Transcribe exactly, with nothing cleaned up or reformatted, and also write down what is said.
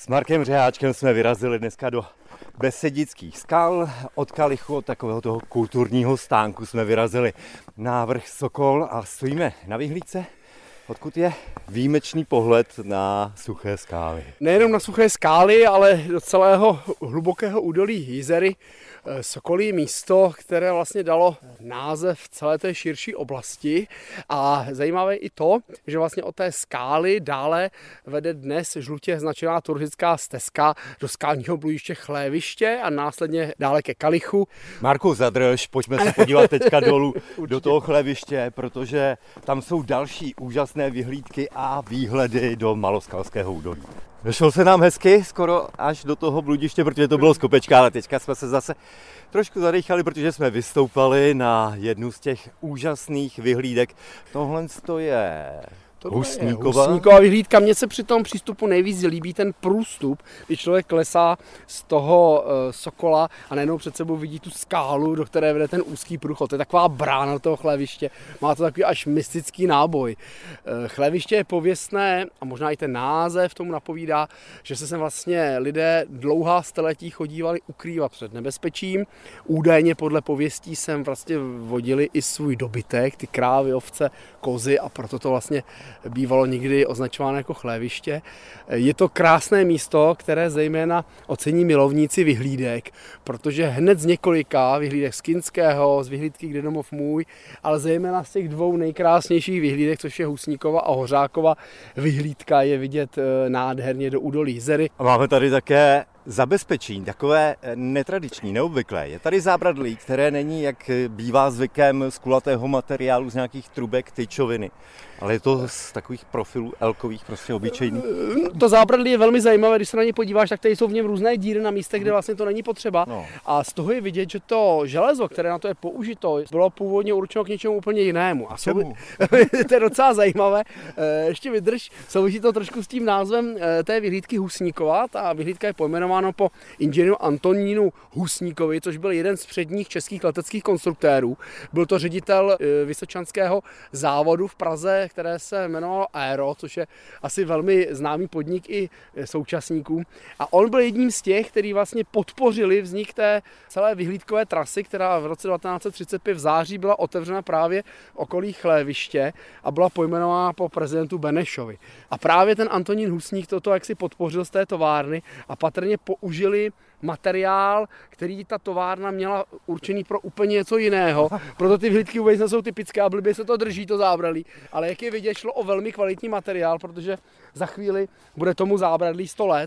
S Markem Řeháčkem jsme vyrazili dneska do Besedických skal. Od Kalichu, od takového toho kulturního stánku, jsme vyrazili na vrch Sokol a stojíme na vyhlídce, odkud je výjimečný pohled na suché skály. Nejenom na suché skály, ale do celého hlubokého údolí Jizery. Sokolí místo, které vlastně dalo název celé té širší oblasti. A zajímavé je i to, že vlastně od té skály dále vede dnes žlutě značená turistická stezka do skalního blujiště Chléviště a následně dále ke Kalichu. Marku, zadrž, pojďme se podívat teďka dolů do toho Chléviště, protože tam jsou další úžasné vyhlídky a výhledy do maloskalského údolí. Došlo se nám hezky, skoro až do toho bludiště, protože to bylo z kopečka, ale teďka jsme se zase trošku zadechali, protože jsme vystoupali na jednu z těch úžasných vyhlídek. Tohle je Husníkova. Husníkova vyhlídka. Mně se při tom přístupu nejvíc líbí ten průstup, kdy člověk klesá z toho Sokola a najednou před sebou vidí tu skálu, do které vede ten úzký průchod. To je taková brána do toho Chléviště. Má to takový až mystický náboj. Chléviště je pověstné a možná i ten název tomu napovídá, že se sem vlastně lidé dlouhá staletí chodívali ukrývat před nebezpečím. Údajně podle pověstí sem vlastně vodili i svůj dobytek, ty krávy, ovce, kozy, a proto to vlastně bývalo někdy označováno jako Chléviště. Je to krásné místo, které zejména ocení milovníci vyhlídek, protože hned z několika vyhlídek z Kinského, z vyhlídky Kde domov můj, ale zejména z těch dvou nejkrásnějších vyhlídek, což je Husníkova a Hořákova vyhlídka, je vidět nádherně do údolí Jizery. A máme tady také zabezpečení, takové netradiční, neobvyklé. Je tady zábradlí, které není, jak bývá zvykem, z kulatého materiálu, z nějakých trubek, tyčoviny, ale je to z takových profilů elkových, prostě obyčejných. To zábradlí je velmi zajímavé, když se na ně podíváš, tak tady jsou v něm různé díry na místech, kde vlastně to není potřeba. No. A z toho je vidět, že to železo, které na to je použito, bylo původně určeno k něčemu úplně jinému. A jsou... To je docela zajímavé. Ještě vydrž, souvisí to trošku s tím názvem té vyhlídky Husníkova. Ta vyhlídka je pojmenována po inženýru Antonínu Husníkovi, což byl jeden z předních českých leteckých konstruktérů. Byl to ředitel Vysočanského závodu v Praze, které se jmenovalo Aero, což je asi velmi známý podnik i současníků. A on byl jedním z těch, který vlastně podpořili vznik té celé vyhlídkové trasy, která v roce devatenáct třicet pět v září byla otevřena právě okolí Chléviště a byla pojmenována po prezidentu Benešovi. A právě ten Antonín Husník toto jaksi podpořil z té továrny a patrně použili materiál, který ta továrna měla určený pro úplně něco jiného. Proto ty vyhlídky vůbec nejsou typické a blbě se to drží, to zábradlí. Ale jak je vidět, šlo o velmi kvalitní materiál, protože za chvíli bude tomu zábradlí sto let